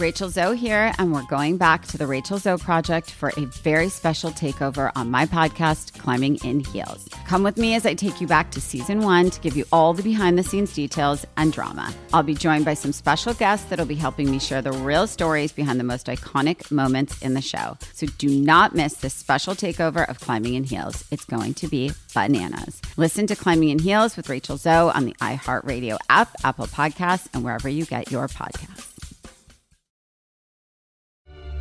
Rachel Zoe here, and we're going back to the Rachel Zoe Project for a very special takeover on my podcast, Climbing in Heels. Come with me as I take you back to Season 1 to give you all the behind-the-scenes details and drama. I'll be joined by some special guests that'll be helping me share the real stories behind the most iconic moments in the show. So do not miss this special takeover of Climbing in Heels. It's going to be bananas. Listen to Climbing in Heels with Rachel Zoe on the iHeartRadio app, Apple Podcasts, and wherever you get your podcasts.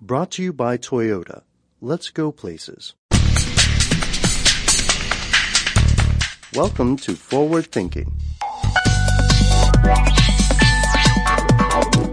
Brought to you by Toyota. Let's go places. Welcome to Forward Thinking.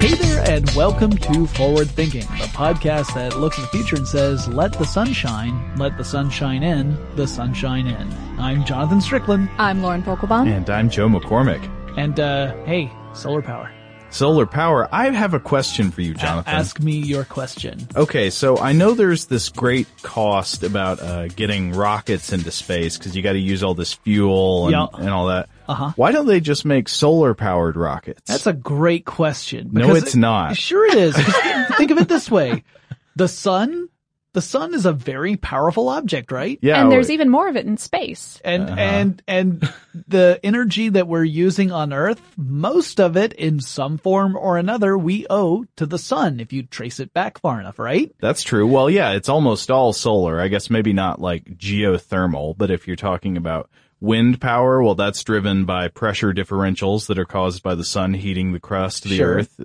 Hey there, and welcome to Forward Thinking, the podcast that looks in the future and says, let the sun shine in, the sunshine in. I'm Jonathan Strickland. I'm Lauren Pockelbaum. And I'm Joe McCormick. And, hey, solar power. Solar power. I have a question for you, Jonathan. Ask me your question. Okay, so I know there's this great cost about getting rockets into space because you got to use all this fuel and, and all that. Why don't they just make solar-powered rockets? That's a great question. No, it's not. Sure it is. Think of it this way. The sun is a very powerful object, right? Yeah. And there's even more of it in space. And the energy that we're using on Earth, most of it in some form or another, we owe to the sun if you trace it back far enough, right? That's true. Well, yeah, it's almost all solar. I guess maybe not like geothermal, but if you're talking about wind power, well, that's driven by pressure differentials that are caused by the sun heating the crust of the Earth.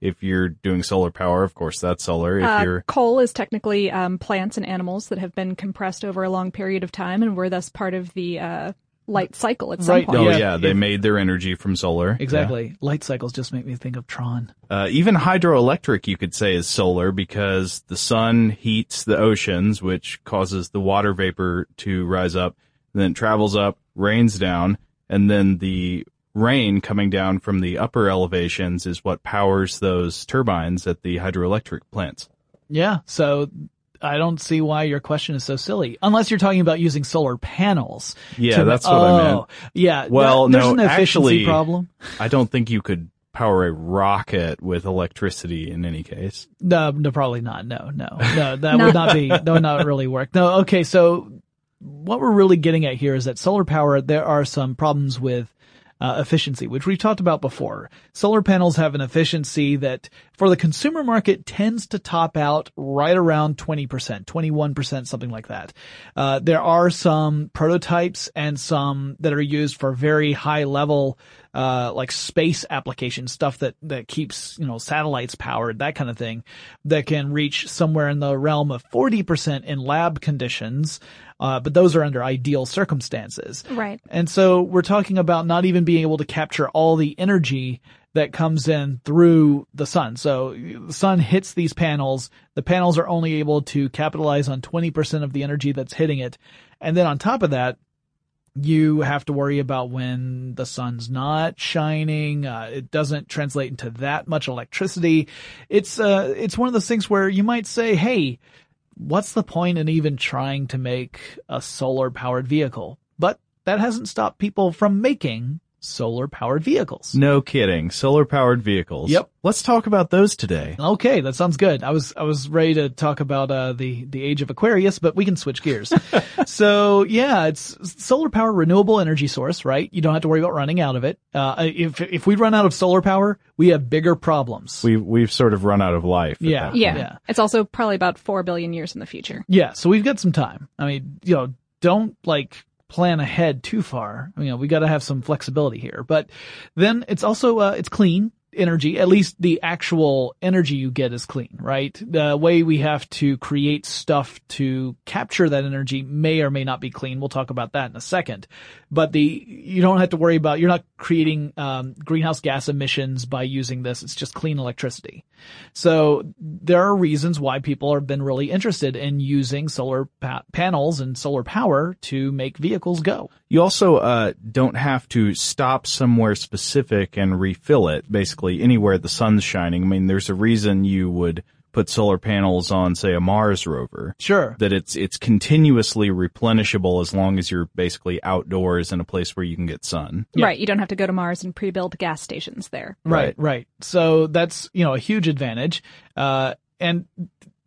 If you're doing solar power, of course, that's solar. If you're coal is technically plants and animals that have been compressed over a long period of time and were thus part of the light cycle at some point. Oh, yeah. They made their energy from solar. Exactly. Yeah. Light cycles just make me think of Tron. Even hydroelectric, you could say, is solar because the sun heats the oceans, which causes the water vapor to rise up. Then it travels up, rains down, and then the rain coming down from the upper elevations is what powers those turbines at the hydroelectric plants. Yeah, so I don't see why your question is so silly, unless you're talking about using solar panels. Yeah, that's what I meant. Yeah, well, there's no efficiency problem. I don't think you could power a rocket with electricity in any case. No, probably not. No, that would not really work. No, okay, so what we're really getting at here is that solar power, there are some problems with efficiency, which we've talked about before. Solar panels have an efficiency that for the consumer market tends to top out right around 20%, 21%, something like that. There are some prototypes and some that are used for very high level like space application stuff that keeps, you know, satellites powered, that kind of thing, that can reach somewhere in the realm of 40% in lab conditions. But those are under ideal circumstances. Right. And so we're talking about not even being able to capture all the energy that comes in through the sun. So the sun hits these panels. The panels are only able to capitalize on 20% of the energy that's hitting it. And then on top of that, you have to worry about when the sun's not shining. It doesn't translate into that much electricity. It's one of those things where you might say, hey, what's the point in even trying to make a solar-powered vehicle? But that hasn't stopped people from making solar-powered vehicles. No kidding. Solar-powered vehicles. Yep. Let's talk about those today. Okay, that sounds good. I was ready to talk about the age of Aquarius, but we can switch gears. So, yeah, it's solar power, renewable energy source, right? You don't have to worry about running out of it. If we run out of solar power, we have bigger problems. We've sort of run out of life. Yeah. It's also probably about 4 billion years in the future. Yeah, so we've got some time. I mean, you know, don't plan ahead too far. You know, we got to have some flexibility here. But then it's also it's clean energy. At least the actual energy you get is clean, right? The way we have to create stuff to capture that energy may or may not be clean. We'll talk about that in a second. But you don't have to worry about, you're not creating greenhouse gas emissions by using this. It's just clean electricity. So there are reasons why people have been really interested in using solar panels and solar power to make vehicles go. You also don't have to stop somewhere specific and refill it, basically anywhere the sun's shining. I mean, there's a reason you would put solar panels on, say, a Mars rover. Sure. That it's continuously replenishable as long as you're basically outdoors in a place where you can get sun. Yeah. Right. You don't have to go to Mars and pre-build gas stations there. Right. So that's, you know, a huge advantage. And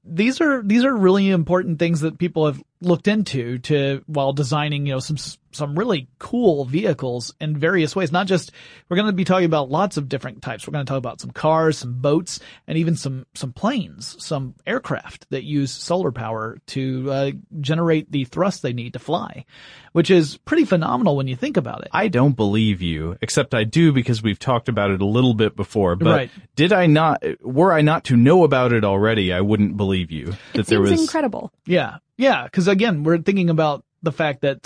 these are really important things that people have looked into while designing, you know, some really cool vehicles in various ways. Not just, we're going to be talking about lots of different types. We're going to talk about some cars, some boats, and even some planes, some aircraft that use solar power to generate the thrust they need to fly, which is pretty phenomenal when you think about it. I don't believe you, except I do because we've talked about it a little bit before. But right. Were I not to know about it already, I wouldn't believe you. It seems incredible. Yeah. Because again, we're thinking about the fact that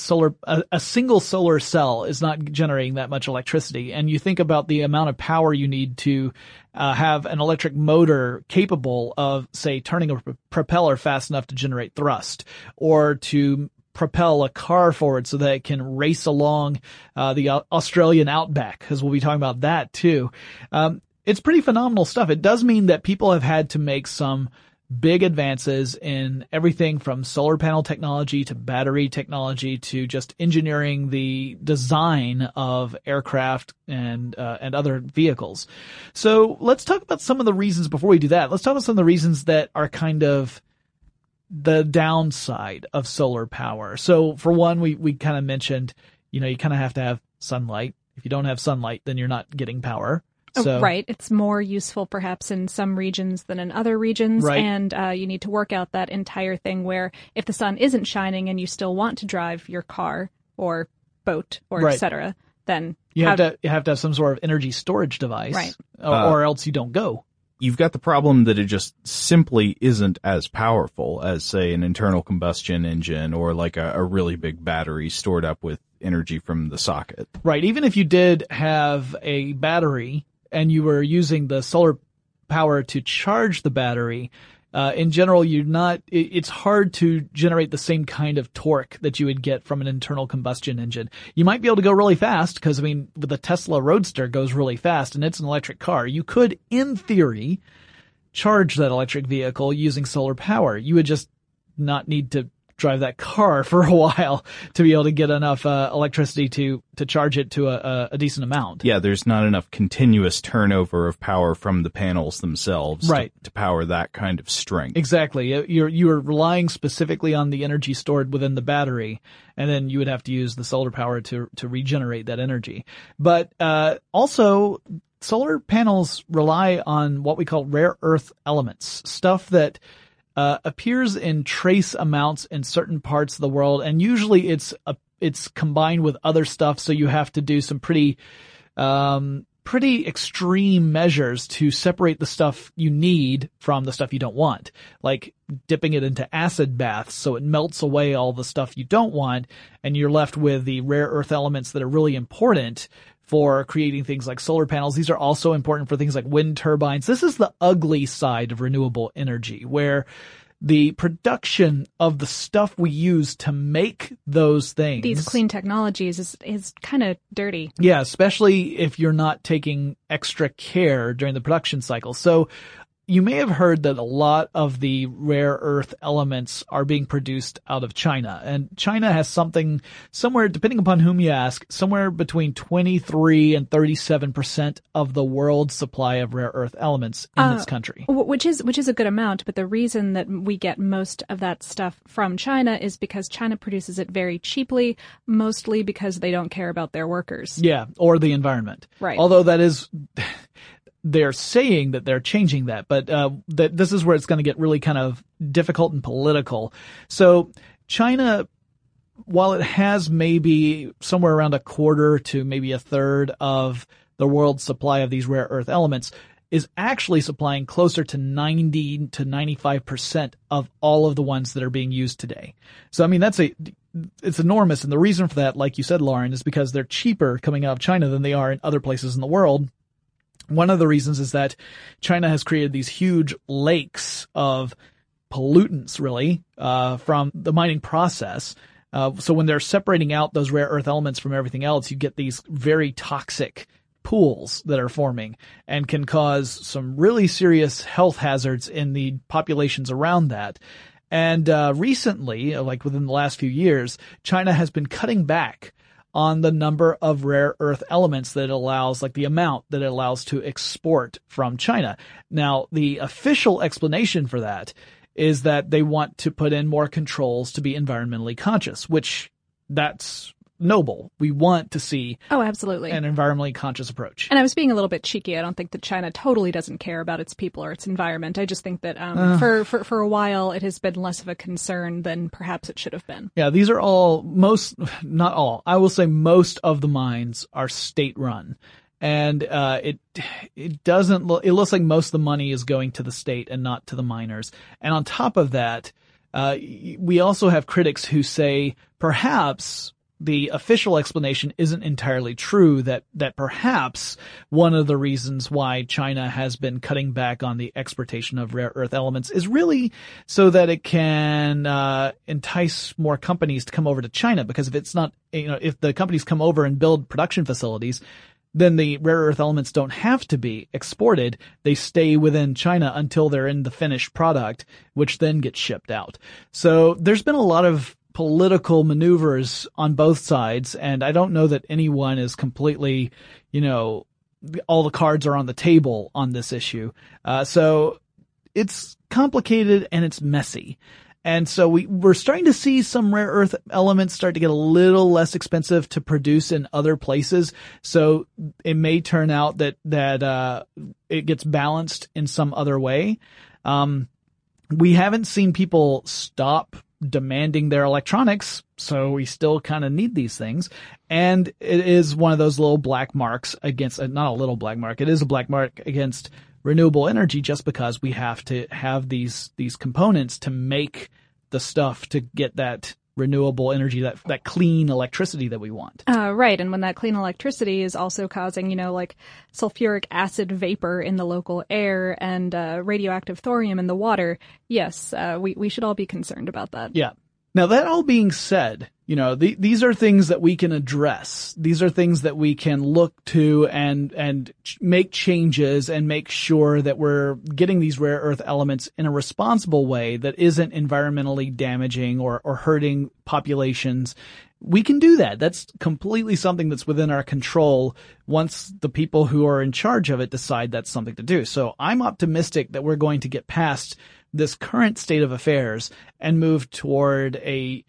a single solar cell is not generating that much electricity. And you think about the amount of power you need to have an electric motor capable of, say, turning a propeller fast enough to generate thrust, or to propel a car forward so that it can race along the Australian outback, because we'll be talking about that too. It's pretty phenomenal stuff. It does mean that people have had to make some big advances in everything from solar panel technology to battery technology to just engineering the design of aircraft and other vehicles. So let's talk about some of the reasons before we do that. Let's talk about some of the reasons that are kind of the downside of solar power. So for one, we kind of mentioned, you know, you kind of have to have sunlight. If you don't have sunlight, then you're not getting power. So, right. It's more useful perhaps in some regions than in other regions. Right. And you need to work out that entire thing where if the sun isn't shining and you still want to drive your car or boat or right. et cetera, then you have to have some sort of energy storage device. Right. Or else you don't go. You've got the problem that it just simply isn't as powerful as, say, an internal combustion engine or like a really big battery stored up with energy from the socket. Right. Even if you did have a battery and you were using the solar power to charge the battery, in general, it's hard to generate the same kind of torque that you would get from an internal combustion engine. You might be able to go really fast because, I mean, the Tesla Roadster goes really fast and it's an electric car. You could, in theory, charge that electric vehicle using solar power. You would just not need to drive that car for a while to be able to get enough electricity to charge it to a decent amount. Yeah, there's not enough continuous turnover of power from the panels themselves right. to power that kind of strength. Exactly. You're relying specifically on the energy stored within the battery, and then you would have to use the solar power to regenerate that energy. But also, solar panels rely on what we call rare earth elements, stuff that appears in trace amounts in certain parts of the world, and usually it's combined with other stuff, so you have to do some pretty pretty extreme measures to separate the stuff you need from the stuff you don't want, like dipping it into acid baths so it melts away all the stuff you don't want, and you're left with the rare earth elements that are really important for creating things like solar panels. These are also important for things like wind turbines. This is the ugly side of renewable energy, where the production of the stuff we use to make those things, these clean technologies, is kind of dirty. Yeah, especially if you're not taking extra care during the production cycle. So you may have heard that a lot of the rare earth elements are being produced out of China. And China has something somewhere, depending upon whom you ask, somewhere between 23 and 37% of the world's supply of rare earth elements in this country. Which is a good amount, but the reason that we get most of that stuff from China is because China produces it very cheaply, mostly because they don't care about their workers. Yeah, or the environment. Right. Although that is... They're saying that they're changing that, but this is where it's going to get really kind of difficult and political. So China, while it has maybe somewhere around a quarter to maybe a third of the world's supply of these rare earth elements, is actually supplying closer to 90 to 95% of all of the ones that are being used today. So, I mean, it's enormous. And the reason for that, like you said, Lauren, is because they're cheaper coming out of China than they are in other places in the world. One of the reasons is that China has created these huge lakes of pollutants, really, from the mining process. So when they're separating out those rare earth elements from everything else, you get these very toxic pools that are forming and can cause some really serious health hazards in the populations around that. And recently, like within the last few years, China has been cutting back on the number of rare earth elements that it allows, like the amount that it allows to export from China. Now, the official explanation for that is that they want to put in more controls to be environmentally conscious, which that's noble. We want to see absolutely an environmentally conscious approach. And I was being a little bit cheeky. I don't think that China totally doesn't care about its people or its environment. I just think that for a while it has been less of a concern than perhaps it should have been. Yeah, these are all, most of the mines are state run. And it looks like most of the money is going to the state and not to the miners. And on top of that, we also have critics who say perhaps the official explanation isn't entirely true, that perhaps one of the reasons why China has been cutting back on the exportation of rare earth elements is really so that it can entice more companies to come over to China, because if it's not, if the companies come over and build production facilities, then the rare earth elements don't have to be exported. They stay within China until they're in the finished product, which then gets shipped out. So there's been a lot of political maneuvers on both sides, and I don't know that anyone is completely, all the cards are on the table on this issue. So it's complicated and it's messy. And so we're starting to see some rare earth elements start to get a little less expensive to produce in other places. So it may turn out that it gets balanced in some other way. We haven't seen people stop demanding their electronics, so we still kind of need these things. And it is one of those little black marks against, not a little black mark, it is a black mark against renewable energy, just because we have to have these components to make the stuff to get that renewable energy, that clean electricity that we want. Right. And when that clean electricity is also causing, sulfuric acid vapor in the local air and radioactive thorium in the water, yes, we should all be concerned about that. Yeah. Now, that all being said, these are things that we can address. These are things that we can look to and make changes and make sure that we're getting these rare earth elements in a responsible way that isn't environmentally damaging or hurting populations. We can do that. That's completely something that's within our control once the people who are in charge of it decide that's something to do. So I'm optimistic that we're going to get past this current state of affairs and move toward a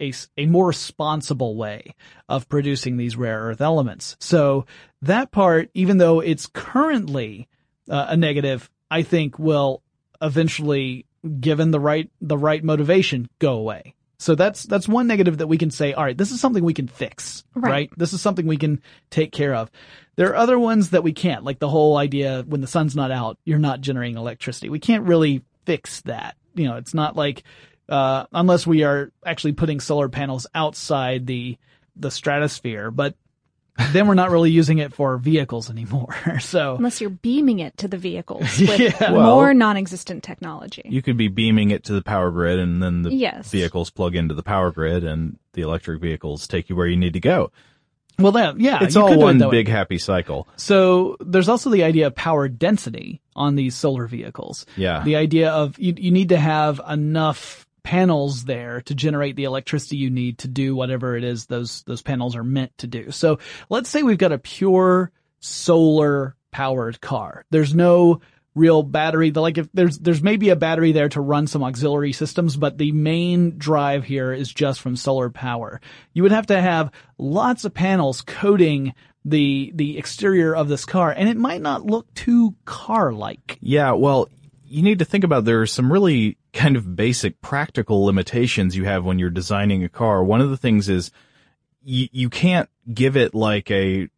more responsible way of producing these rare earth elements. So that part, even though it's currently a negative, I think will eventually, given the right motivation, go away. So that's one negative that we can say, all right, this is something we can fix, right? This is something we can take care of. There are other ones that we can't, like the whole idea when the sun's not out, you're not generating electricity. We can't really fix that. You know, it's not like, unless we are actually putting solar panels outside the stratosphere, but then we're not really using it for vehicles anymore. So unless you're beaming it to the vehicles with more non-existent technology. You could be beaming it to the power grid, and then the vehicles plug into the power grid, and the electric vehicles take you where you need to go. Well, it's all one big happy cycle. So there's also the idea of power density on these solar vehicles. Yeah. The idea of you need to have enough panels there to generate the electricity you need to do whatever it is those panels are meant to do. So let's say we've got a pure solar powered car. There's no real battery. Like if there's maybe a battery there to run some auxiliary systems, but the main drive here is just from solar power. You would have to have lots of panels coating the exterior of this car, and it might not look too car-like. Yeah, well, you need to think about there are some really kind of basic practical limitations you have when you're designing a car. One of the things is you can't give it like a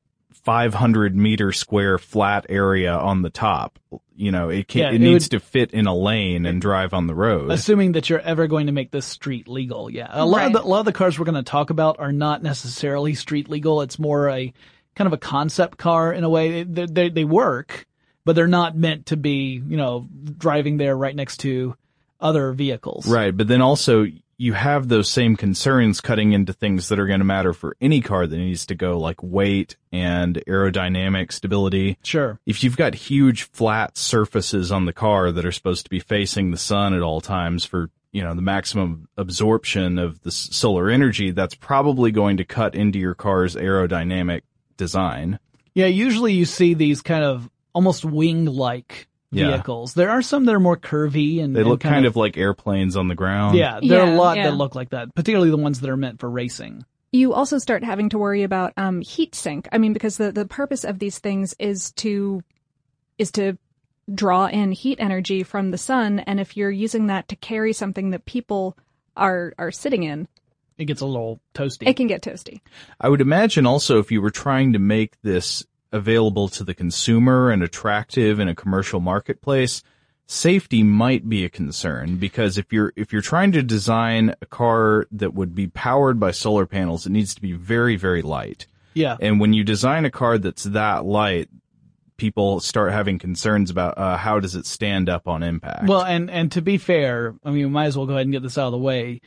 500 meter square flat area on the top. You know, it needs to fit in a lane and drive on the road. Assuming that you're ever going to make this street legal. Yeah. A lot of the cars we're going to talk about are not necessarily street legal. It's more a kind of a concept car in a way. They work, but they're not meant to be, you know, driving there right next to other vehicles. Right. But then also you have those same concerns cutting into things that are going to matter for any car that needs to go, like weight and aerodynamic stability. Sure. If you've got huge flat surfaces on the car that are supposed to be facing the sun at all times for, you know, the maximum absorption of the solar energy, that's probably going to cut into your car's aerodynamic design. Yeah. Usually you see these kind of almost wing-like vehicles. There are some that are more curvy, and they look kind of like airplanes on the ground. Yeah, there are a lot that look like that, particularly the ones that are meant for racing. You also start having to worry about heat sink. I mean, because the purpose of these things is to draw in heat energy from the sun, and if you're using that to carry something that people are sitting in, it gets a little toasty. It can get toasty. I would imagine also if you were trying to make this available to the consumer and attractive in a commercial marketplace, safety might be a concern, because if you're trying to design a car that would be powered by solar panels, it needs to be very, very light. Yeah. And when you design a car that's that light, people start having concerns about how does it stand up on impact. Well, and to be fair, I mean, we might as well go ahead and get this out of the way.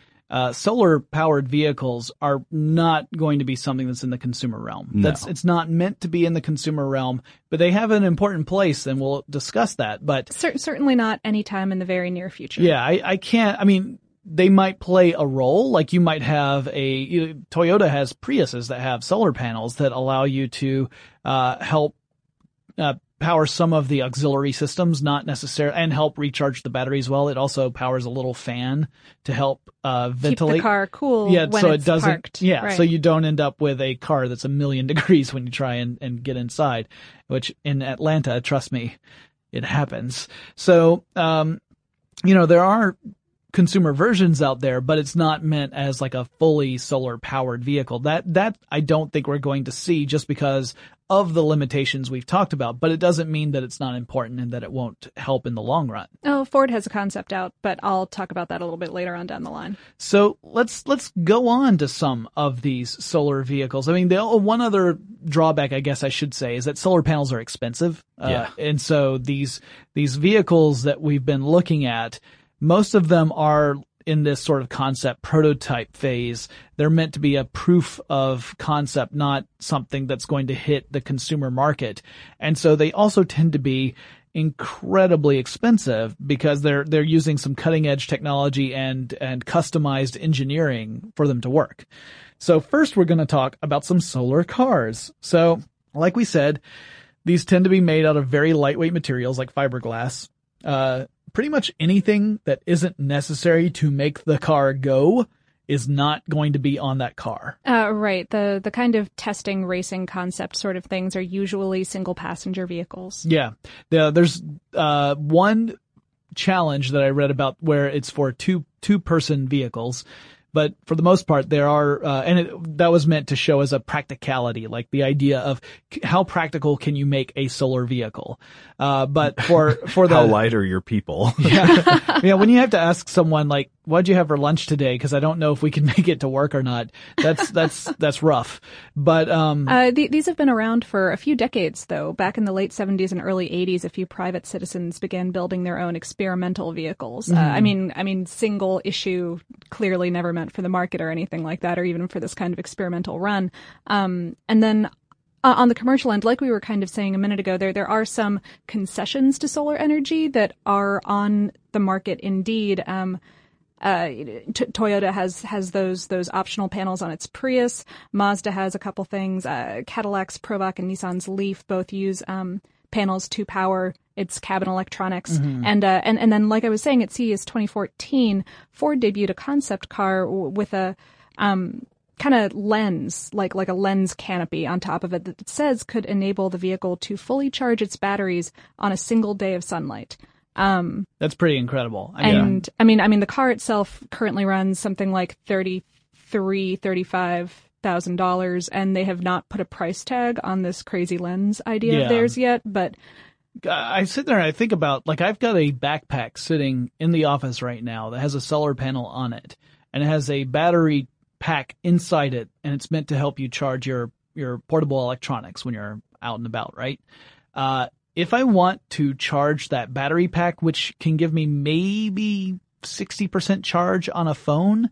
Solar-powered vehicles are not going to be something that's in the consumer realm. No. It's not meant to be in the consumer realm, but they have an important place, and we'll discuss that. But certainly not anytime in the very near future. Yeah, I can't. I mean, they might play a role. Like you might have Toyota has Priuses that have solar panels that allow you to help power some of the auxiliary systems, not necessarily, and help recharge the battery as well. It also powers a little fan to help ventilate. Keep the car cool when so it's doesn't, parked. Yeah, right. So you don't end up with a car that's 1,000,000 degrees when you try and get inside, which in Atlanta, trust me, it happens. So, you know, there are consumer versions out there, but it's not meant as like a fully solar powered vehicle. That I don't think we're going to see just because of the limitations we've talked about, but it doesn't mean that it's not important and that it won't help in the long run. Oh, Ford has a concept out, but I'll talk about that a little bit later on down the line. So let's go on to some of these solar vehicles. I mean, one other drawback, I guess I should say, is that solar panels are expensive. And so these vehicles that we've been looking at, most of them are in this sort of concept prototype phase. They're meant to be a proof of concept, not something that's going to hit the consumer market. And so they also tend to be incredibly expensive because they're using some cutting edge technology and customized engineering for them to work. So first we're going to talk about some solar cars. So like we said, these tend to be made out of very lightweight materials like fiberglass. Pretty much anything that isn't necessary to make the car go is not going to be on that car. Right. The kind of testing racing concept sort of things are usually single passenger vehicles. Yeah. There's one challenge that I read about where it's for two person vehicles. But for the most part, there are, that was meant to show as a practicality, like the idea of how practical can you make a solar vehicle? But for the... How light are your people? Yeah. Yeah. When you have to ask someone, like, what'd you have for lunch today? 'Cause I don't know if we can make it to work or not. That's rough. But, these have been around for a few decades though. Back in the late 70s and early 80s, a few private citizens began building their own experimental vehicles. Mm-hmm. I mean, single issue, clearly never meant for the market or anything like that, or even for this kind of experimental run. And then on the commercial end, like we were kind of saying a minute ago, there are some concessions to solar energy that are on the market indeed. Toyota has those optional panels on its Prius. Mazda has a couple things. Cadillac's Provoque and Nissan's Leaf both use panels to power its cabin electronics. Mm-hmm. And then, like I was saying, at CES 2014, Ford debuted a concept car with a kind of lens, like a lens canopy on top of it that it says could enable the vehicle to fully charge its batteries on a single day of sunlight. That's pretty incredible. And I mean, the car itself currently runs something like $35,000, and they have not put a price tag on this crazy lens idea of theirs yet, but. I sit there and I think about, like, I've got a backpack sitting in the office right now that has a solar panel on it, and it has a battery pack inside it, and it's meant to help you charge your portable electronics when you're out and about, right? If I want to charge that battery pack, which can give me maybe 60% charge on a phone,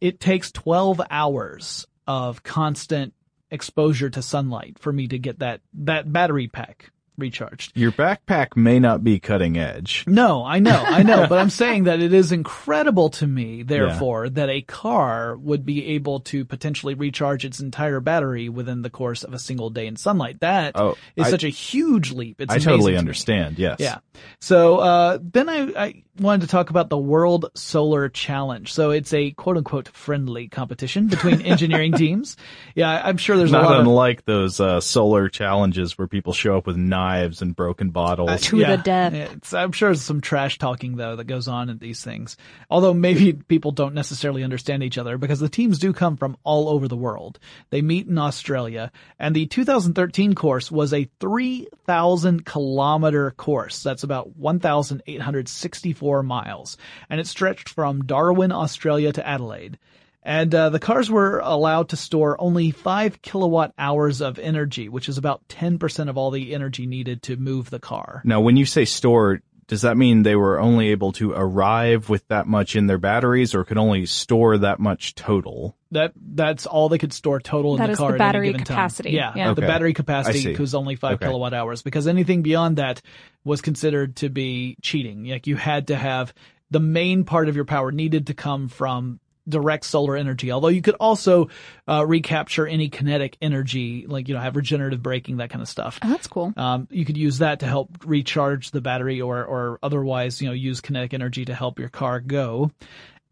it takes 12 hours of constant exposure to sunlight for me to get that battery pack recharged. Your backpack may not be cutting edge. No, I know, but I'm saying that it is incredible to me, therefore, that a car would be able to potentially recharge its entire battery within the course of a single day in sunlight. That is such a huge leap. It's amazing. I totally understand. Yes. Yeah. So, then I wanted to talk about the World Solar Challenge. So it's a quote unquote friendly competition between engineering teams. Yeah. I'm sure there's not unlike those, solar challenges where people show up with knives and broken bottles. To the death. I'm sure there's some trash talking, though, that goes on at these things. Although maybe people don't necessarily understand each other, because the teams do come from all over the world. They meet in Australia, and the 2013 course was a 3,000-kilometer course. That's about 1,864 miles. And it stretched from Darwin, Australia to Adelaide. And the cars were allowed to store only 5 kilowatt hours of energy, which is about 10% of all the energy needed to move the car. Now, when you say store, does that mean they were only able to arrive with that much in their batteries, or could only store that much total? That's all they could store total in the car at any given time. Yeah, okay. The battery capacity was only 5 kilowatt hours, because anything beyond that was considered to be cheating. Like, you had to have the main part of your power needed to come from direct solar energy, although you could also recapture any kinetic energy, like, have regenerative braking, that kind of stuff. Oh, that's cool. You could use that to help recharge the battery, or otherwise, use kinetic energy to help your car go.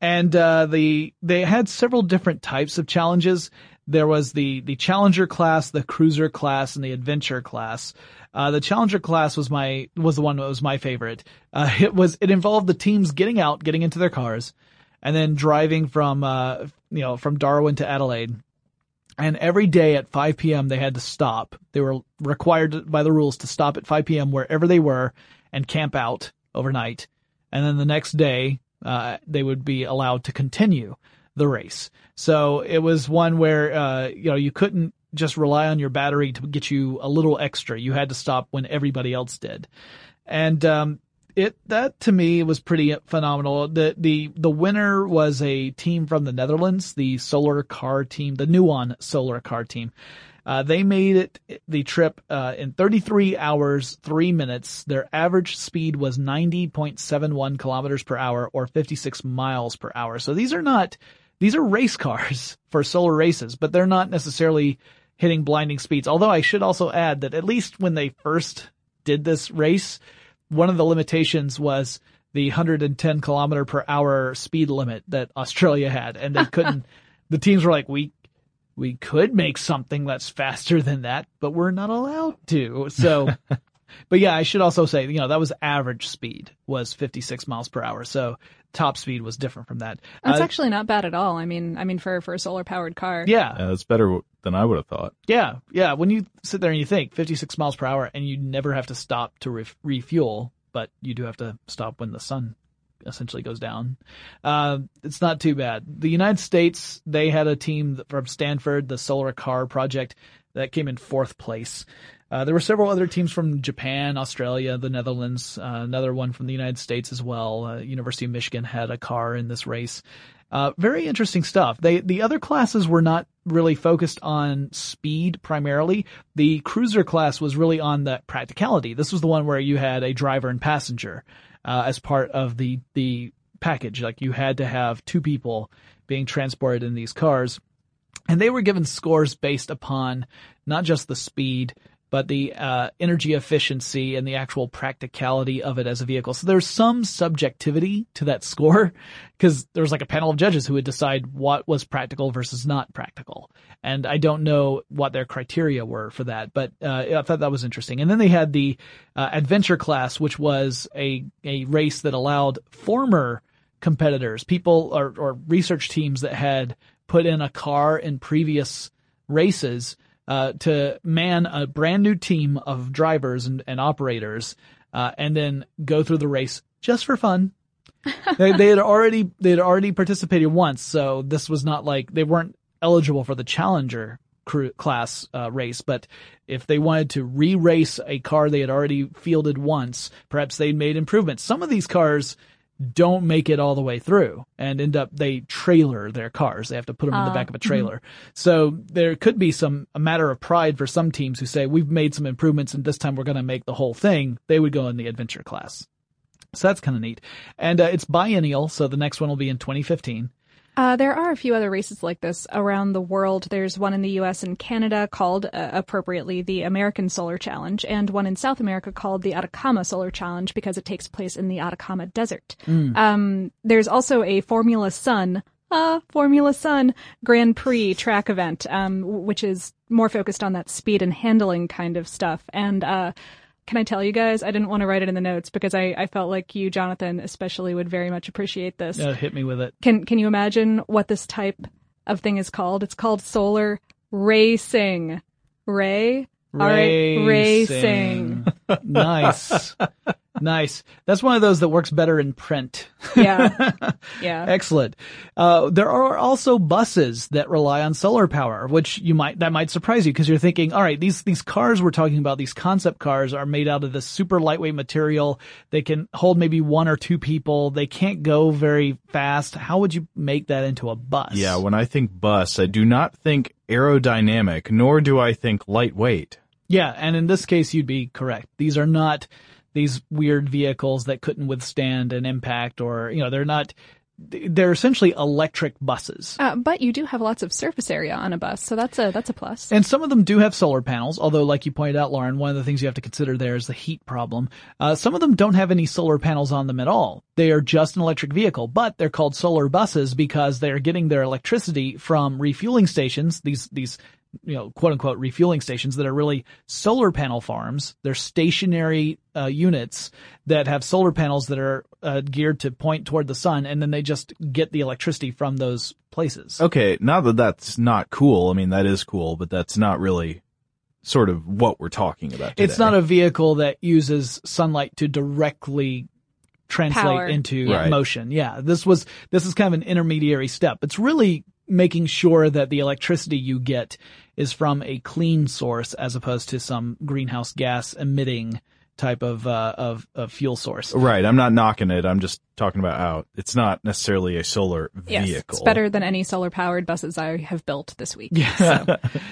And they had several different types of challenges. There was the Challenger class, the Cruiser class, and the Adventure class. The Challenger class was the one that was my favorite. It involved the teams getting out, getting into their cars, and then driving from Darwin to Adelaide. And every day at 5 p.m. they had to stop. They were required by the rules to stop at 5 p.m. wherever they were and camp out overnight. And then the next day, they would be allowed to continue the race. So it was one where, you couldn't just rely on your battery to get you a little extra. You had to stop when everybody else did. And, that to me was pretty phenomenal. The winner was a team from the Netherlands, the solar car team, the Nuon solar car team. They made it the trip in 33 hours, 3 minutes. Their average speed was 90.71 kilometers per hour, or 56 miles per hour. So these are race cars for solar races, but they're not necessarily hitting blinding speeds. Although I should also add that at least when they first did this race, one of the limitations was the 110 kilometer per hour speed limit that Australia had. And they couldn't, the teams were like, we could make something that's faster than that, but we're not allowed to. So But yeah, I should also say, you know, that was average speed was 56 miles per hour. So top speed was different from that. That's actually not bad at all. I mean, for a solar powered car. Yeah. That's better than I would have thought. Yeah. Yeah. When you sit there and you think 56 miles per hour and you never have to stop to refuel, but you do have to stop when the sun essentially goes down. It's not too bad. The United States, they had a team from Stanford, the Solar Car Project, that came in fourth place. There were several other teams from Japan, Australia, the Netherlands, another one from the United States as well. University of Michigan had a car in this race. Very interesting stuff. The other classes were not really focused on speed primarily. The cruiser class was really on the practicality. This was the one where you had a driver and passenger as part of the package. Like you had to have two people being transported in these cars. And they were given scores based upon not just the speed, but the energy efficiency and the actual practicality of it as a vehicle. So there's some subjectivity to that score because there was like a panel of judges who would decide what was practical versus not practical. And I don't know what their criteria were for that, but I thought that was interesting. And then they had the adventure class, which was a race that allowed former competitors, people or research teams that had put in a car in previous races to man a brand new team of drivers and operators and then go through the race just for fun. they had already participated once, so this was not like they weren't eligible for the Challenger class race, but if they wanted to re-race a car they had already fielded once, perhaps they made improvements. Some of these cars don't make it all the way through and end up, they trailer their cars. They have to put them in the back of a trailer. Mm-hmm. So there could be a matter of pride for some teams who say, we've made some improvements and this time we're going to make the whole thing. They would go in the adventure class. So that's kind of neat. And it's biennial. So the next one will be in 2015. There are a few other races like this around the world. There's one in the U.S. and Canada called, appropriately, the American Solar Challenge, and one in South America called the Atacama Solar Challenge because it takes place in the Atacama Desert. Mm. There's also a Formula Sun Grand Prix track event, which is more focused on that speed and handling kind of stuff. And can I tell you guys, I didn't want to write it in the notes because I felt like you, Jonathan, especially would very much appreciate this. Yeah, hit me with it. Can you imagine what this type of thing is called? It's called solar racing. Racing. Nice. Nice. That's one of those that works better in print. Yeah. Yeah. Excellent. There are also buses that rely on solar power, which that might surprise you because you're thinking, all right, these cars we're talking about, these concept cars are made out of this super lightweight material. They can hold maybe one or two people. They can't go very fast. How would you make that into a bus? Yeah. When I think bus, I do not think aerodynamic, nor do I think lightweight. Yeah. And in this case, you'd be correct. These are not these weird vehicles that couldn't withstand an impact or, you know, they're essentially electric buses. But you do have lots of surface area on a bus, so that's a plus. And some of them do have solar panels, although like you pointed out, Lauren, one of the things you have to consider there is the heat problem. Some of them don't have any solar panels on them at all. They are just an electric vehicle, but they're called solar buses because they are getting their electricity from refueling stations, these you know, quote unquote refueling stations that are really solar panel farms. They're stationary units that have solar panels that are geared to point toward the sun, and then they just get the electricity from those places. Okay, now that's not cool. I mean, that is cool, but that's not really sort of what we're talking about today. It's not a vehicle that uses sunlight to directly translate power into motion. Yeah, this is kind of an intermediary step. It's really making sure that the electricity you get is from a clean source as opposed to some greenhouse gas emitting type of fuel source. Right. I'm not knocking it. I'm just talking about how it's not necessarily a solar vehicle. Yes, it's better than any solar powered buses I have built this week. Yeah. So.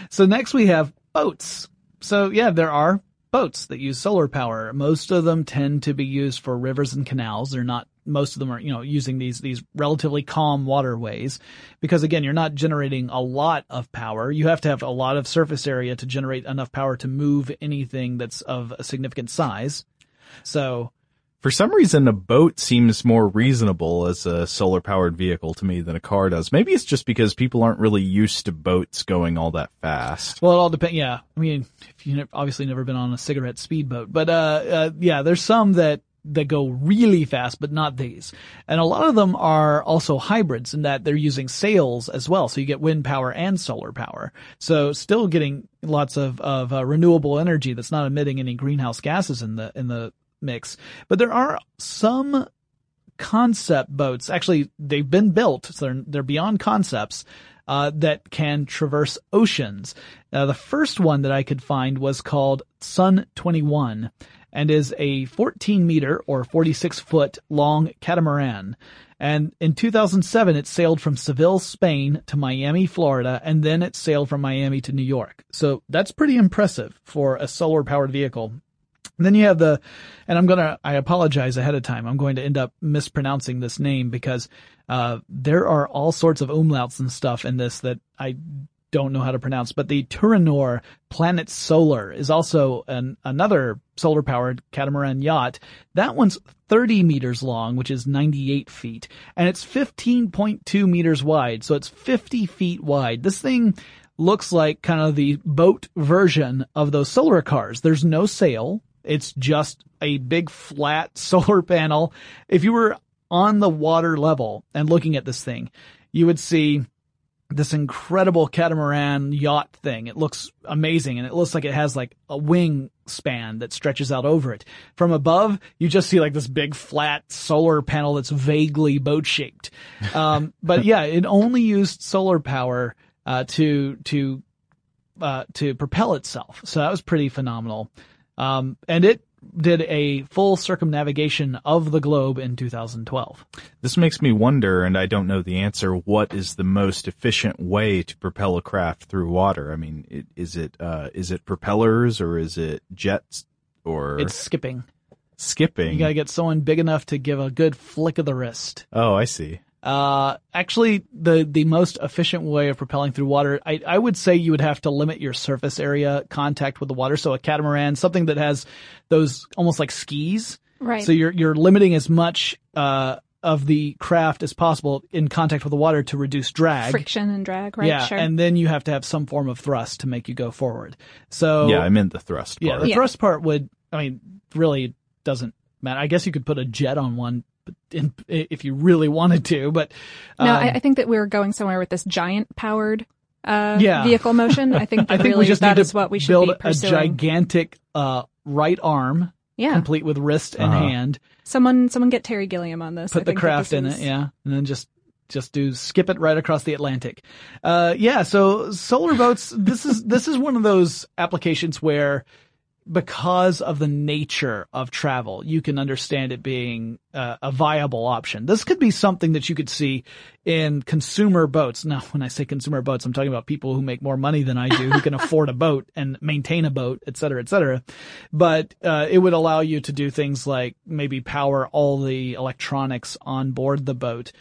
So next we have boats. So yeah, there are boats that use solar power. Most of them tend to be used for rivers and canals. Most of them are, you know, using these relatively calm waterways because, again, you're not generating a lot of power. You have to have a lot of surface area to generate enough power to move anything that's of a significant size. So For some reason, a boat seems more reasonable as a solar-powered vehicle to me than a car does. Maybe it's just because people aren't really used to boats going all that fast. Well, it all depends. Yeah. I mean, if you've obviously never been on a cigarette speedboat. But, yeah, there's some that go really fast, but not these. And a lot of them are also hybrids in that they're using sails as well. So you get wind power and solar power. So still getting lots of renewable energy that's not emitting any greenhouse gases in the mix. But there are some concept boats. Actually, they've been built, so they're beyond concepts, that can traverse oceans. The first one that I could find was called Sun 21 and is a 14-meter or 46-foot long catamaran. And in 2007, it sailed from Seville, Spain to Miami, Florida, and then it sailed from Miami to New York. So that's pretty impressive for a solar-powered vehicle. And then you have I apologize ahead of time. I'm going to end up mispronouncing this name because, there are all sorts of umlauts and stuff in this that I don't know how to pronounce, but the Turanor Planet Solar is also another solar powered catamaran yacht. That one's 30 meters long, which is 98 feet, and it's 15.2 meters wide. So it's 50 feet wide. This thing looks like kind of the boat version of those solar cars. There's no sail. It's just a big flat solar panel. If you were on the water level and looking at this thing, you would see this incredible catamaran yacht thing. It looks amazing, and it looks like it has like a wing span that stretches out over it. From above, you just see like this big flat solar panel that's vaguely boat shaped. But yeah, it only used solar power to propel itself. So that was pretty phenomenal. And it did a full circumnavigation of the globe in 2012. This makes me wonder, and I don't know the answer, what is the most efficient way to propel a craft through water? I mean, is it propellers or is it jets or... It's skipping. Skipping? You gotta get someone big enough to give a good flick of the wrist. Oh, I see. Actually, the most efficient way of propelling through water, I would say you would have to limit your surface area contact with the water. So a catamaran, something that has those almost like skis. Right. So you're limiting as much, of the craft as possible in contact with the water to reduce drag. Friction and drag, right? Yeah. Sure. And then you have to have some form of thrust to make you go forward. So. Yeah, I meant the thrust part. Yeah, the thrust part really doesn't matter. I guess you could put a jet on one. If you really wanted to, but no, I think that we were going somewhere with this giant powered vehicle motion. I think really that is what we should be pursuing. A gigantic right arm, complete with wrist and hand. Someone get Terry Gilliam on this. Put the craft in it, and then just do skip it right across the Atlantic. So solar boats. This is one of those applications where, because of the nature of travel, you can understand it being a viable option. This could be something that you could see in consumer boats. Now, when I say consumer boats, I'm talking about people who make more money than I do, who can afford a boat and maintain a boat, et cetera, et cetera. But it would allow you to do things like maybe power all the electronics on board the boat.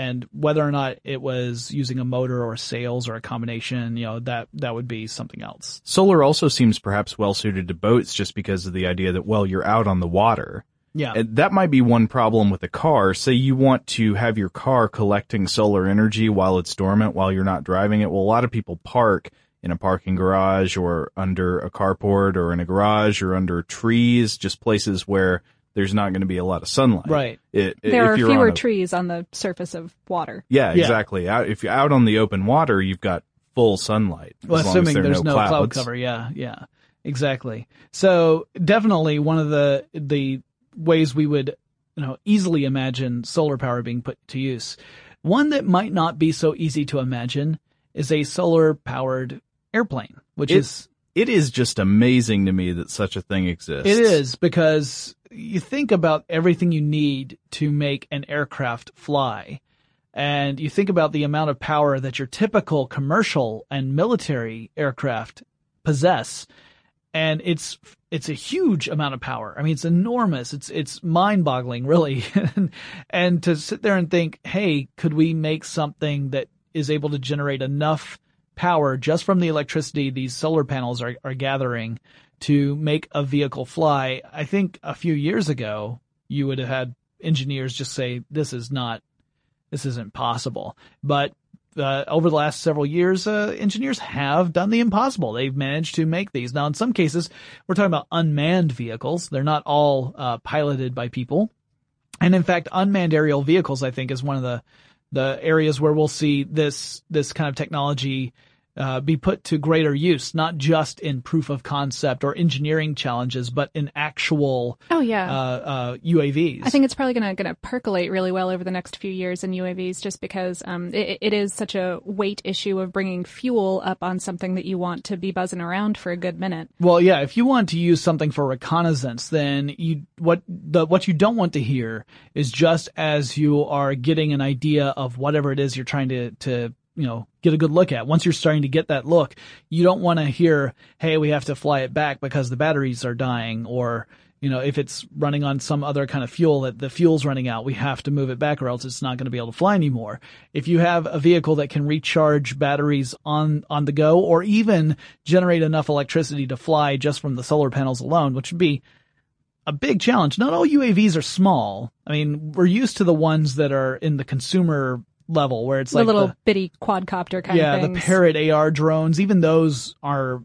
And whether or not it was using a motor or sails or a combination, that would be something else. Solar also seems perhaps well suited to boats just because of the idea that, well, you're out on the water. Yeah. That might be one problem with a car. Say you want to have your car collecting solar energy while it's dormant, while you're not driving it. Well, a lot of people park in a parking garage or under a carport or in a garage or under trees, just places where there's not going to be a lot of sunlight. Right. There are fewer trees on the surface of water. Yeah, exactly. If you're out on the open water, you've got full sunlight. Well, assuming there's no cloud cover. Yeah, exactly. So definitely one of the ways we would, easily imagine solar power being put to use. One that might not be so easy to imagine is a solar powered airplane, which is... It is just amazing to me that such a thing exists. It is, because you think about everything you need to make an aircraft fly, and you think about the amount of power that your typical commercial and military aircraft possess, and it's a huge amount of power. I mean, it's enormous. It's mind-boggling, really. And to sit there and think, hey, could we make something that is able to generate enough power just from the electricity these solar panels are gathering to make a vehicle fly. I think a few years ago, you would have had engineers just say, this isn't possible. But over the last several years, engineers have done the impossible. They've managed to make these. Now, in some cases, we're talking about unmanned vehicles. They're not all piloted by people. And in fact, unmanned aerial vehicles, I think, is one of the areas where we'll see this kind of technology be put to greater use, not just in proof of concept or engineering challenges, but in actual UAVs. I think it's probably going to percolate really well over the next few years in UAVs, just because it is such a weight issue of bringing fuel up on something that you want to be buzzing around for a good minute. Well, yeah, if you want to use something for reconnaissance, then what you don't want to hear is, just as you are getting an idea of whatever it is you're trying to get a good look at. Once you're starting to get that look, you don't want to hear, hey, we have to fly it back because the batteries are dying, or, if it's running on some other kind of fuel, that the fuel's running out, we have to move it back or else it's not going to be able to fly anymore. If you have a vehicle that can recharge batteries on the go, or even generate enough electricity to fly just from the solar panels alone, which would be a big challenge. Not all UAVs are small. I mean, we're used to the ones that are in the consumer level, where it's like the little bitty quadcopter kind of things. Yeah, the Parrot AR drones, even those are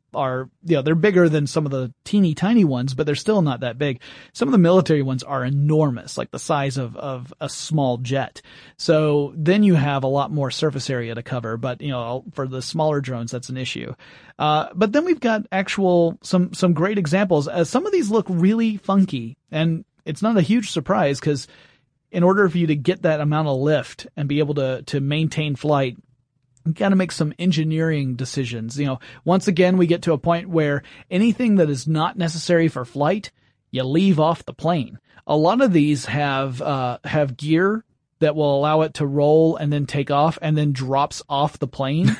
they're bigger than some of the teeny tiny ones, but they're still not that big. Some of the military ones are enormous, like the size of a small jet. So then you have a lot more surface area to cover, but for the smaller drones, that's an issue. But then we've got some great examples. Some of these look really funky, and it's not a huge surprise, because in order for you to get that amount of lift and be able to maintain flight, you got to make some engineering decisions. Once again, we get to a point where anything that is not necessary for flight, you leave off the plane. A lot of these have gear that will allow it to roll and then take off, and then drops off the plane.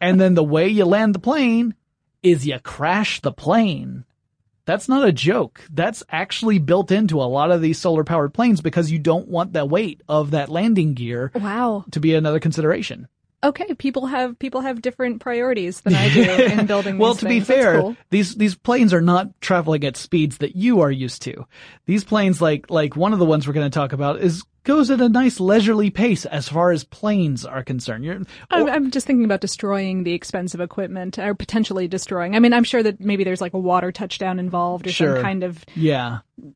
And then the way you land the plane is you crash the plane. That's not a joke. That's actually built into a lot of these solar-powered planes, because you don't want the weight of that landing gear to be another consideration. Okay, people have different priorities than I do in building these things. Well, to be fair, cool. These planes are not traveling at speeds that you are used to. These planes, like one of the ones we're going to talk about, goes at a nice leisurely pace as far as planes are concerned. I'm just thinking about destroying the expensive equipment, or potentially destroying. I mean, I'm sure that maybe there's like a water touchdown involved, or some kind of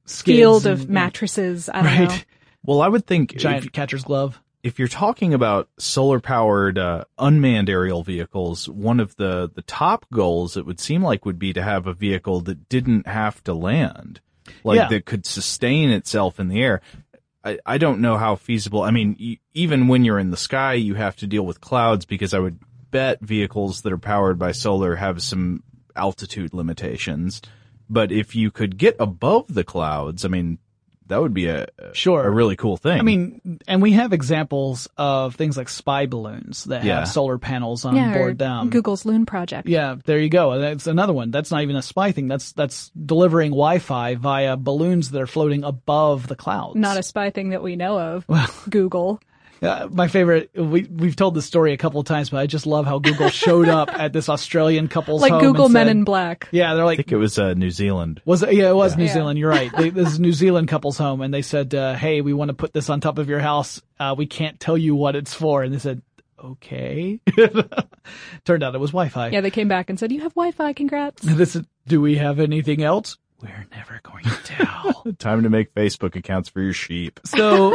field of mattresses. I don't know. Well, I would think giant catcher's glove. If you're talking about solar-powered unmanned aerial vehicles, one of the top goals, it would seem like, would be to have a vehicle that didn't have to land, that could sustain itself in the air. I don't know how feasible. I mean, even when you're in the sky, you have to deal with clouds, because I would bet vehicles that are powered by solar have some altitude limitations. But if you could get above the clouds, I mean, that would be a really cool thing. I mean, and we have examples of things like spy balloons that have solar panels on board them. Google's Loon Project. Yeah, there you go. That's another one. That's not even a spy thing. That's delivering Wi-Fi via balloons that are floating above the clouds. Not a spy thing that we know of. Well, Google. My favorite, we've told this story a couple of times, but I just love how Google showed up at this Australian couple's home. Like Google Men in Black. Yeah, they're like... I think it was New Zealand. It was New Zealand. You're right. This is New Zealand couple's home, and they said, hey, we want to put this on top of your house. We can't tell you what it's for. And they said, okay. Turned out it was Wi-Fi. Yeah, they came back and said, you have Wi-Fi, congrats. This is, do we have anything else? We're never going to tell. Time to make Facebook accounts for your sheep. So...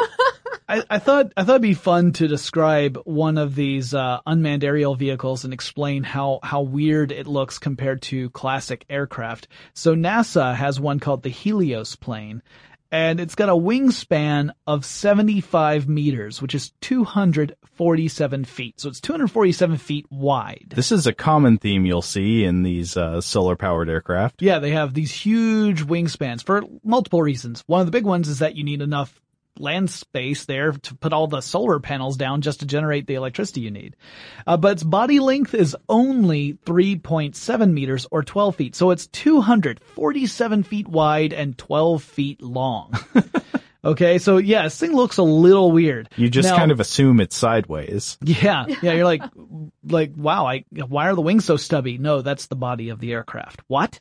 I thought it'd be fun to describe one of these unmanned aerial vehicles and explain how weird it looks compared to classic aircraft. So NASA has one called the Helios plane, and it's got a wingspan of 75 meters, which is 247 feet. So it's 247 feet wide. This is a common theme you'll see in these solar-powered aircraft. Yeah, they have these huge wingspans for multiple reasons. One of the big ones is that you need enough land space there to put all the solar panels down just to generate the electricity you need. But its body length is only 3.7 meters or 12 feet. So it's 247 feet wide and 12 feet long. Okay, so yeah, this thing looks a little weird. You just kind of assume it's sideways. Yeah, you're like, like, wow, why are the wings so stubby? No, that's the body of the aircraft. What?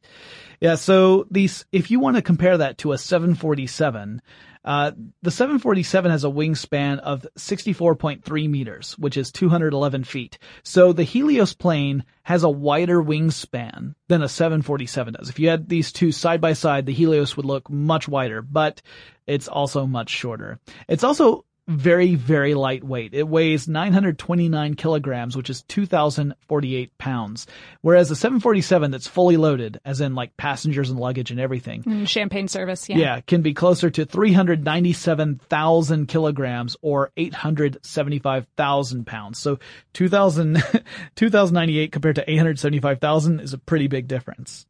Yeah. So these, if you want to compare that to a 747, the 747 has a wingspan of 64.3 meters, which is 211 feet. So the Helios plane has a wider wingspan than a 747 does. If you had these two side by side, the Helios would look much wider, but it's also much shorter. It's also very, very lightweight. It weighs 929 kilograms, which is 2,048 pounds. Whereas a 747 that's fully loaded, as in like passengers and luggage and everything. Champagne service, yeah. Yeah, can be closer to 397,000 kilograms or 875,000 pounds. So 2,098 compared to 875,000 is a pretty big difference.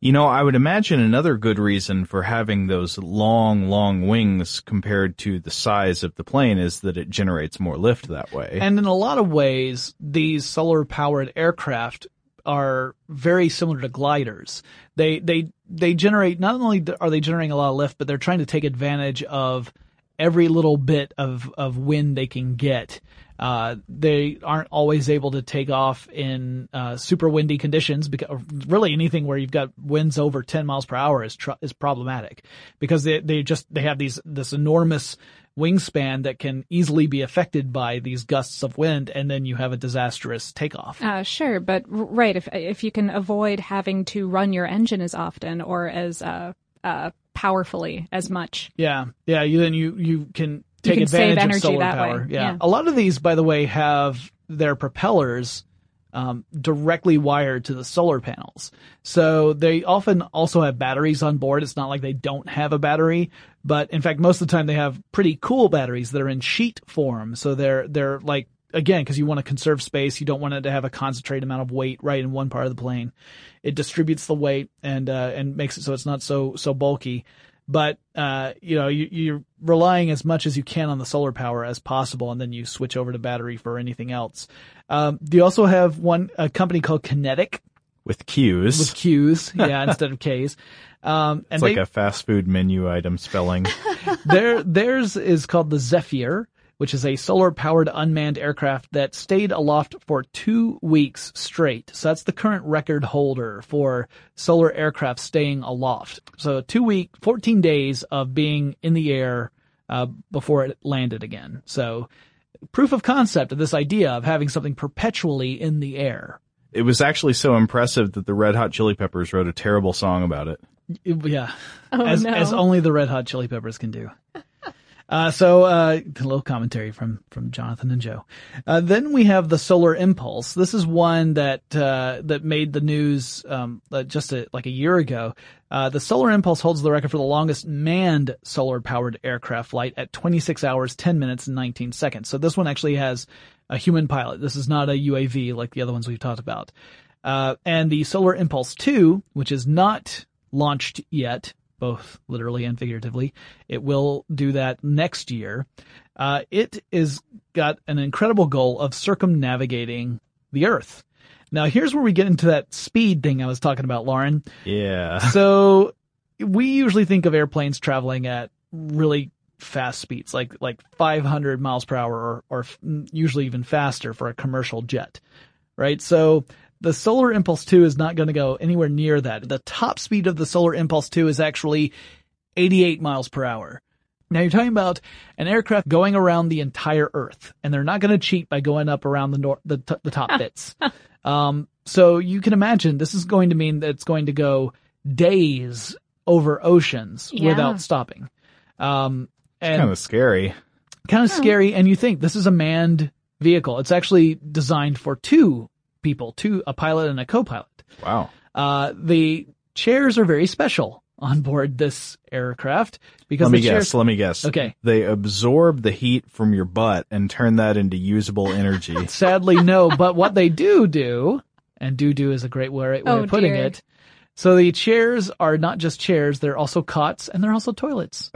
You know, I would imagine another good reason for having those long, long wings compared to the size of the plane is that it generates more lift that way. And in a lot of ways, these solar-powered aircraft are very similar to gliders. They generate, not only are they generating a lot of lift, but they're trying to take advantage of every little bit of wind they can get. They aren't always able to take off in super windy conditions, because really anything where you've got winds over 10 miles per hour is problematic, because they have this enormous wingspan that can easily be affected by these gusts of wind, and then you have a disastrous takeoff. Sure, but right, if you can avoid having to run your engine as often or as powerfully as much. Yeah, you can take advantage of solar power. Yeah. A lot of these, by the way, have their propellers directly wired to the solar panels. So they often also have batteries on board. It's not like they don't have a battery, but in fact, most of the time they have pretty cool batteries that are in sheet form. So they're like, again, because you want to conserve space, you don't want it to have a concentrated amount of weight right in one part of the plane. It distributes the weight and makes it so it's not so bulky. But, you're relying as much as you can on the solar power as possible, and then you switch over to battery for anything else. You also have a company called Kinetic. With Q's, yeah, instead of K's. It's like a fast food menu item spelling. Theirs is called the Zephyr, which is a solar-powered unmanned aircraft that stayed aloft for 2 weeks straight. So that's the current record holder for solar aircraft staying aloft. So 14 days of being in the air before it landed again. So proof of concept of this idea of having something perpetually in the air. It was actually so impressive that the Red Hot Chili Peppers wrote a terrible song about it. Yeah, as only the Red Hot Chili Peppers can do. A little commentary from Jonathan and Joe. Then we have the Solar Impulse. This is one that made the news, just a year ago. The Solar Impulse holds the record for the longest manned solar-powered aircraft flight at 26 hours, 10 minutes, and 19 seconds. So this one actually has a human pilot. This is not a UAV like the other ones we've talked about. And the Solar Impulse 2, which is not launched yet, both literally and figuratively. It will do that next year. It is got an incredible goal of circumnavigating the Earth. Now, here's where we get into that speed thing I was talking about, Lauren. Yeah. So we usually think of airplanes traveling at really fast speeds, like 500 miles per hour or usually even faster for a commercial jet, right? So the Solar Impulse 2 is not going to go anywhere near that. The top speed of the Solar Impulse 2 is actually 88 miles per hour. Now, you're talking about an aircraft going around the entire Earth, and they're not going to cheat by going up around the top bits. So you can imagine this is going to mean that it's going to go days over oceans without stopping. It's kind of scary. Kind of scary, and you think this is a manned vehicle. It's actually designed for two people, a pilot and a co-pilot. Wow. The chairs are very special on board this aircraft because let me guess. Okay. They absorb the heat from your butt and turn that into usable energy. Sadly, no. But what they do, and do is a great way of putting it. So the chairs are not just chairs. They're also cots and they're also toilets.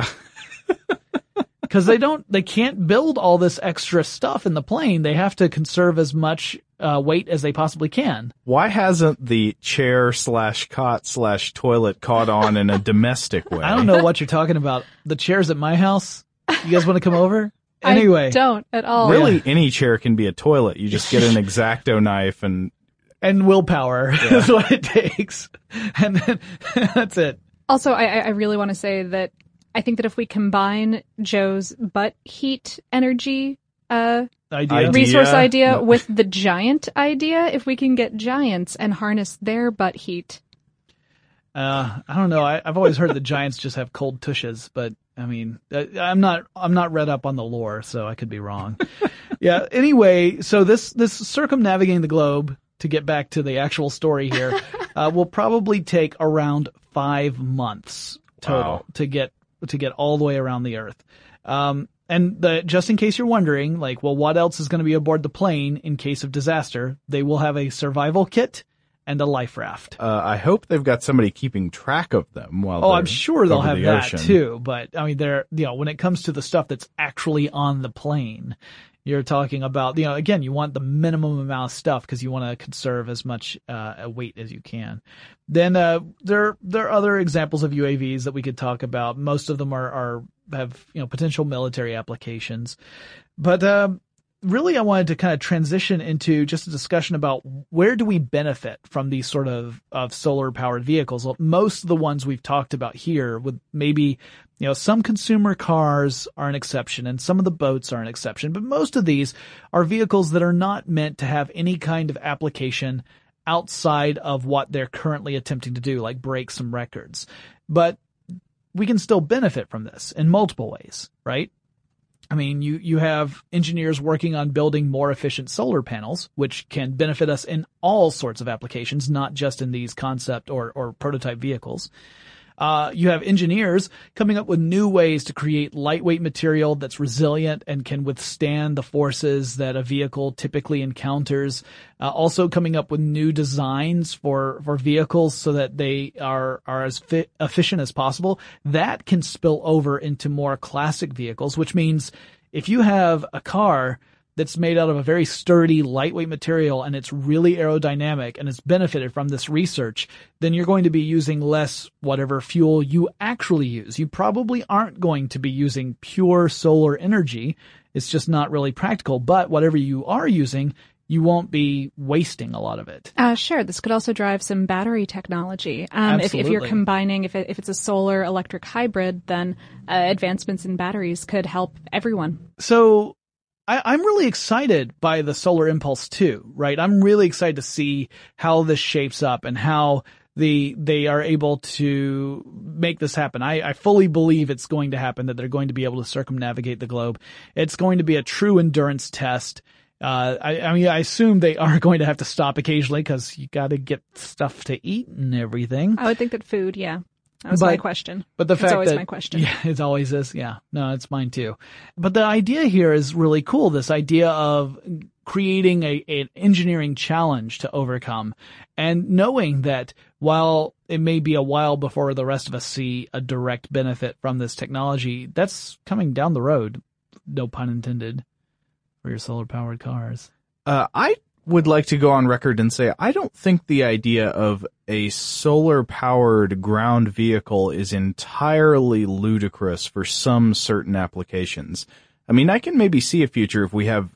Because they can't build all this extra stuff in the plane. They have to conserve as much weight as they possibly can. Why hasn't the chair/cot/toilet caught on in a domestic way? I don't know what you're talking about. The chairs at my house. You guys want to come over? Anyway, I don't at all. Really, yeah. Any chair can be a toilet. You just get an X-Acto knife and willpower is what it takes. And then that's it. Also, I really want to say that I think that if we combine Joe's butt heat energy idea with the giant idea, if we can get giants and harness their butt heat. I don't know. I've always heard the giants just have cold tushes, but I mean, I'm not read up on the lore, so I could be wrong. Yeah. Anyway, so this circumnavigating the globe, to get back to the actual story here, will probably take around 5 months total. Wow. to get all the way around the Earth. And just in case you're wondering, like, well, what else is going to be aboard the plane in case of disaster? They will have a survival kit and a life raft. I hope they've got somebody keeping track of them while they're over the ocean. Oh, I'm sure they'll have that too. But I mean, when it comes to the stuff that's actually on the plane, you're talking about, again, you want the minimum amount of stuff because you want to conserve as much weight as you can. Then there are other examples of UAVs that we could talk about. Most of them have potential military applications. But really I wanted to kind of transition into just a discussion about where do we benefit from these sort of solar-powered vehicles. Well, most of the ones we've talked about here, with maybe some consumer cars are an exception and some of the boats are an exception, but most of these are vehicles that are not meant to have any kind of application outside of what they're currently attempting to do, like break some records. But we can still benefit from this in multiple ways, right? I mean, you have engineers working on building more efficient solar panels, which can benefit us in all sorts of applications, not just in these concept or prototype vehicles. You have engineers coming up with new ways to create lightweight material that's resilient and can withstand the forces that a vehicle typically encounters. Also coming up with new designs for vehicles so that they are as efficient as possible. That can spill over into more classic vehicles, which means if you have a car that's made out of a very sturdy, lightweight material and it's really aerodynamic and it's benefited from this research, then you're going to be using less whatever fuel you actually use. You probably aren't going to be using pure solar energy. It's just not really practical. But whatever you are using, you won't be wasting a lot of it. Sure. This could also drive some battery technology. If you're combining, if it's a solar electric hybrid, then advancements in batteries could help everyone. So I'm really excited by the Solar Impulse 2, right? I'm really excited to see how this shapes up and how they are able to make this happen. I fully believe it's going to happen, that they're going to be able to circumnavigate the globe. It's going to be a true endurance test. I assume they are going to have to stop occasionally because you got to get stuff to eat and everything. I would think that food, yeah. That was my question. But it's always my question. Yeah, it always is. Yeah. No, it's mine too. But the idea here is really cool. This idea of creating an engineering challenge to overcome and knowing that while it may be a while before the rest of us see a direct benefit from this technology, that's coming down the road. No pun intended for your solar powered cars. I would like to go on record and say I don't think the idea of a solar-powered ground vehicle is entirely ludicrous for some certain applications. I mean, I can maybe see a future if we have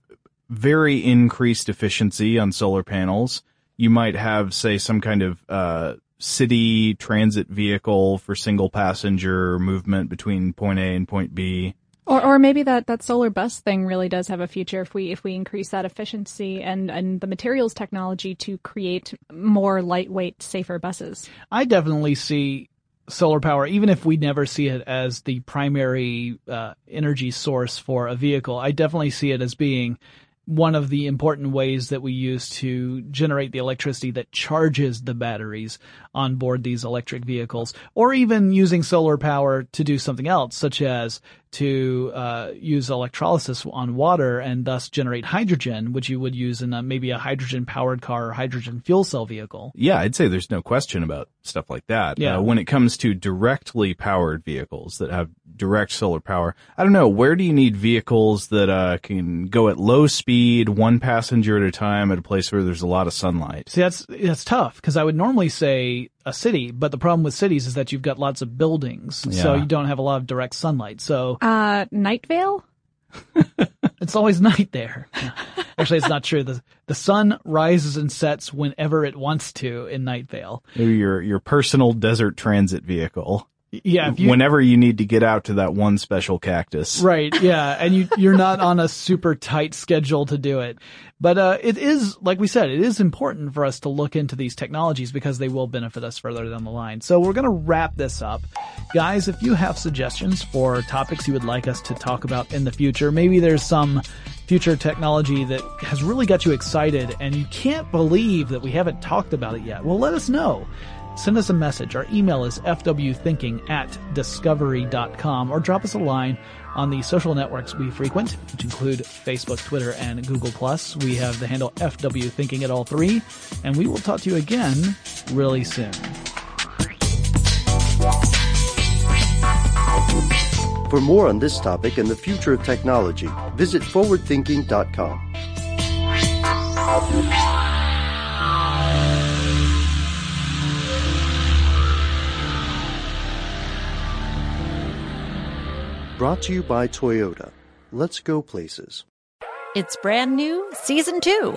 very increased efficiency on solar panels. You might have, say, some kind of city transit vehicle for single passenger movement between point A and point B. Or maybe that solar bus thing really does have a future if we increase that efficiency and the materials technology to create more lightweight, safer buses. I definitely see solar power, even if we never see it as the primary energy source for a vehicle, I definitely see it as being one of the important ways that we use to generate the electricity that charges the batteries on board these electric vehicles, or even using solar power to do something else, such as to use electrolysis on water and thus generate hydrogen, which you would use in maybe a hydrogen-powered car or hydrogen fuel cell vehicle. Yeah, I'd say there's no question about stuff like that. Yeah. When it comes to directly powered vehicles that have direct solar power, I don't know, where do you need vehicles that can go at low speed, one passenger at a time, at a place where there's a lot of sunlight? See, that's tough, because I would normally say a city, but the problem with cities is that you've got lots of buildings, so you don't have a lot of direct sunlight. So Night Vale? It's always night there. Actually, it's not true. The sun rises and sets whenever it wants to in Night Vale. Maybe your personal desert transit vehicle. Yeah. Whenever you need to get out to that one special cactus. Right. Yeah. And you're not on a super tight schedule to do it. But it is, like we said, it is important for us to look into these technologies because they will benefit us further down the line. So we're going to wrap this up. Guys, if you have suggestions for topics you would like us to talk about in the future, maybe there's some future technology that has really got you excited and you can't believe that we haven't talked about it yet. Well, let us know. Send us a message. Our email is fwthinking@discovery.com or drop us a line on the social networks we frequent, which include Facebook, Twitter, and Google+. We have the handle fwthinking at all three, and we will talk to you again really soon. For more on this topic and the future of technology, visit forwardthinking.com. Brought to you by Toyota. Let's go places. It's brand new season 2.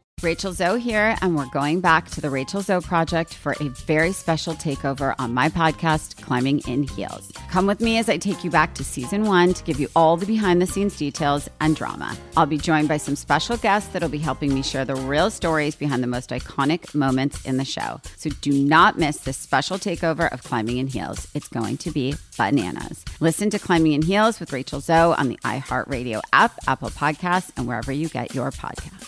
Rachel Zoe here, and we're going back to the Rachel Zoe Project for a very special takeover on my podcast, Climbing in Heels. Come with me as I take you back to season 1 to give you all the behind-the-scenes details and drama. I'll be joined by some special guests that'll be helping me share the real stories behind the most iconic moments in the show. So do not miss this special takeover of Climbing in Heels. It's going to be bananas. Listen to Climbing in Heels with Rachel Zoe on the iHeartRadio app, Apple Podcasts, and wherever you get your podcasts.